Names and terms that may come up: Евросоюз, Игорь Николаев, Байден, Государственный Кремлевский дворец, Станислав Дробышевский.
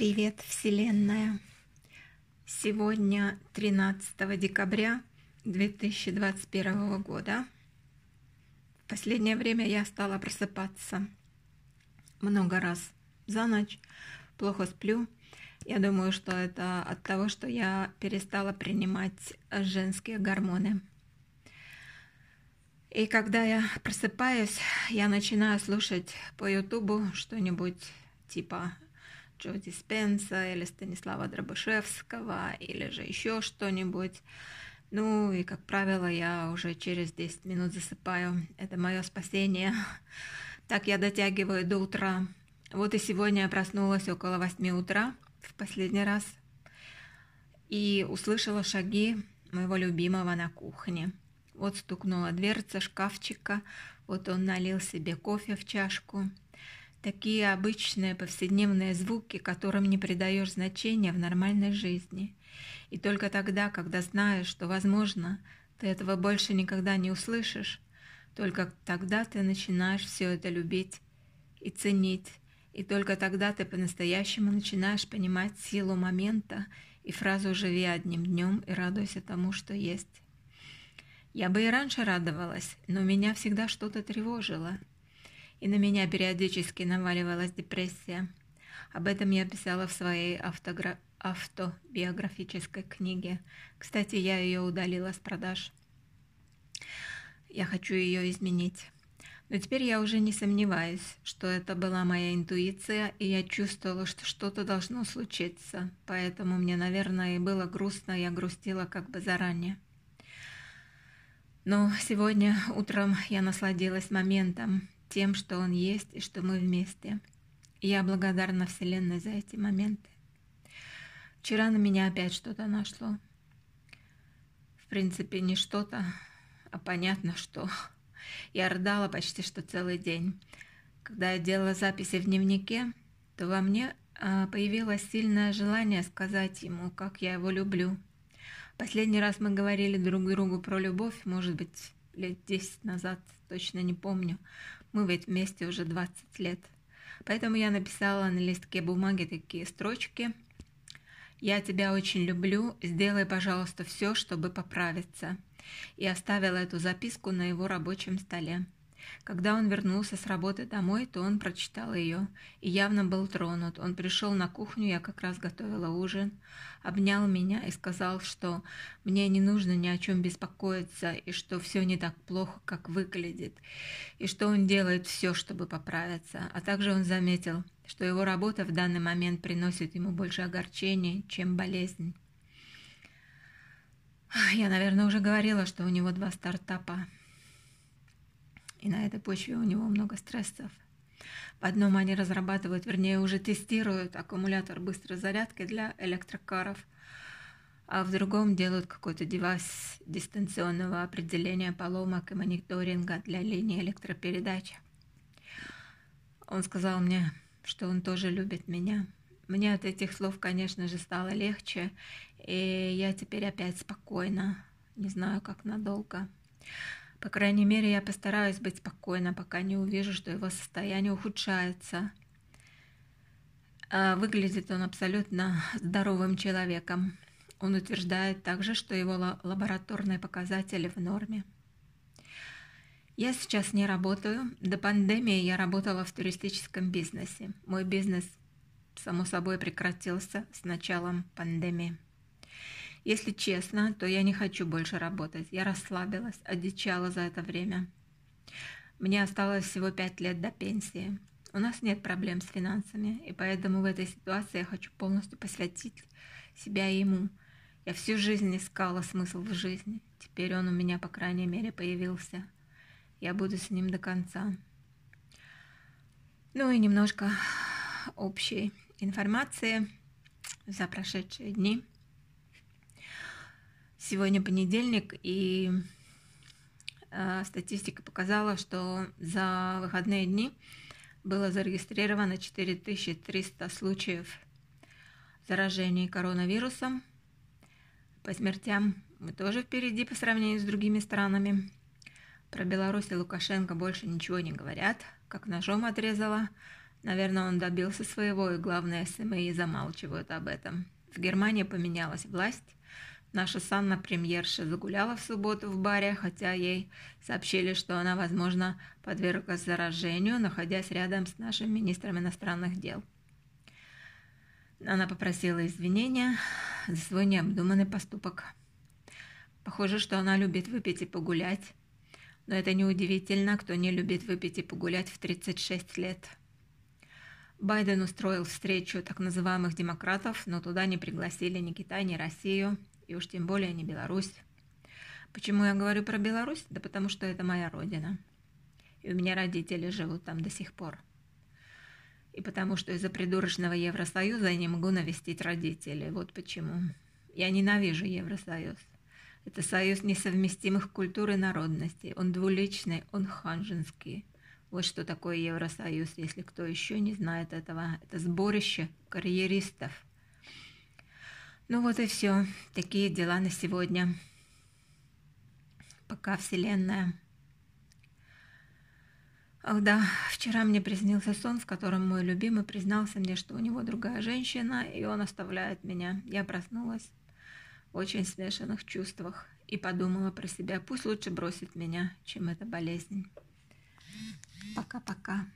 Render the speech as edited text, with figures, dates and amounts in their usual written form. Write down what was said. Привет, Вселенная! Сегодня 13 декабря 2021 года. В последнее время я стала просыпаться много раз за ночь, плохо сплю. Я думаю, что это от того, что я перестала принимать женские гормоны. И когда я просыпаюсь, я начинаю слушать по Ютубу что-нибудь типа Джо Диспенса или Станислава Дробышевского, или же еще что-нибудь. Ну и, как правило, я уже через 10 минут засыпаю. Это мое спасение. Так я дотягиваю до утра. Вот и сегодня я проснулась около 8 утра в последний раз и услышала шаги моего любимого на кухне. Вот стукнула дверца шкафчика, вот он налил себе кофе в чашку. Такие обычные повседневные звуки, которым не придаешь значения в нормальной жизни. И только тогда, когда знаешь, что, возможно, ты этого больше никогда не услышишь, только тогда ты начинаешь все это любить и ценить. И только тогда ты по-настоящему начинаешь понимать силу момента и фразу «Живи одним днем и радуйся тому, что есть». Я бы и раньше радовалась, но меня всегда что-то тревожило. И на меня периодически наваливалась депрессия. Об этом я писала в своей автобиографической книге. Кстати, я ее удалила с продаж. Я хочу ее изменить. Но теперь я уже не сомневаюсь, что это была моя интуиция, и я чувствовала, что что-то должно случиться. Поэтому мне, наверное, и было грустно, я грустила как бы заранее. Но сегодня утром я насладилась моментом, тем, что он есть и что мы вместе. И я благодарна Вселенной за эти моменты. Вчера на меня опять что-то нашло. В принципе, не что-то, а понятно, что. Я рыдала почти что целый день. Когда я делала записи в дневнике, то во мне появилось сильное желание сказать ему, как я его люблю. Последний раз мы говорили друг другу про любовь, может быть, лет 10 назад, точно не помню. Мы ведь вместе уже 20 лет. Поэтому я написала на листке бумаги такие строчки. «Я тебя очень люблю. Сделай, пожалуйста, все, чтобы поправиться». И оставила эту записку на его рабочем столе. Когда он вернулся с работы домой, то он прочитал ее и явно был тронут. Он пришел на кухню, я как раз готовила ужин, обнял меня и сказал, что мне не нужно ни о чем беспокоиться, и что все не так плохо, как выглядит, и что он делает все, чтобы поправиться. А также он заметил, что его работа в данный момент приносит ему больше огорчений, чем болезнь. Я, наверное, уже говорила, что у него 2 стартапа. И на этой почве у него много стрессов. В одном они разрабатывают, вернее, уже тестируют аккумулятор быстрой зарядки для электрокаров, а в другом делают какой-то девайс дистанционного определения поломок и мониторинга для линии электропередач. Он сказал мне, что он тоже любит меня. Мне от этих слов, конечно же, стало легче, и я теперь опять спокойна, не знаю, как надолго. По крайней мере, я постараюсь быть спокойна, пока не увижу, что его состояние ухудшается. Выглядит он абсолютно здоровым человеком. Он утверждает также, что его лабораторные показатели в норме. Я сейчас не работаю. До пандемии я работала в туристическом бизнесе. Мой бизнес, само собой, прекратился с началом пандемии. Если честно, то я не хочу больше работать. Я расслабилась, одичала за это время. Мне осталось всего 5 лет до пенсии. У нас нет проблем с финансами, и поэтому в этой ситуации я хочу полностью посвятить себя ему. Я всю жизнь искала смысл в жизни. Теперь он у меня, по крайней мере, появился. Я буду с ним до конца. Ну и немножко общей информации за прошедшие дни. Сегодня понедельник, и статистика показала, что за выходные дни было зарегистрировано 4300 случаев заражений коронавирусом. По смертям мы тоже впереди по сравнению с другими странами. Про Беларусь и Лукашенко больше ничего не говорят, как ножом отрезала. Наверное, он добился своего, и главное, СМИ замалчивают об этом. В Германии поменялась власть. Наша Санна, премьерша, загуляла в субботу в баре, хотя ей сообщили, что она, возможно, подверглась заражению, находясь рядом с нашим министром иностранных дел. Она попросила извинения за свой необдуманный поступок. Похоже, что она любит выпить и погулять. Но это неудивительно, кто не любит выпить и погулять в 36 лет. Байден устроил встречу так называемых демократов, но туда не пригласили ни Китай, ни Россию, и уж тем более не Беларусь. Почему я говорю про Беларусь? Да потому что это моя родина. И у меня родители живут там до сих пор. И потому что из-за придурочного Евросоюза я не могу навестить родителей. Вот почему. Я ненавижу Евросоюз. Это союз несовместимых культур и народностей. Он двуличный, он ханжинский. Вот что такое Евросоюз, если кто еще не знает этого. Это сборище карьеристов. Ну вот и все. Такие дела на сегодня. Пока, Вселенная. Ах да, вчера мне приснился сон, в котором мой любимый признался мне, что у него другая женщина, и он оставляет меня. Я проснулась в очень смешанных чувствах и подумала про себя: пусть лучше бросит меня, чем эта болезнь. Пока-пока.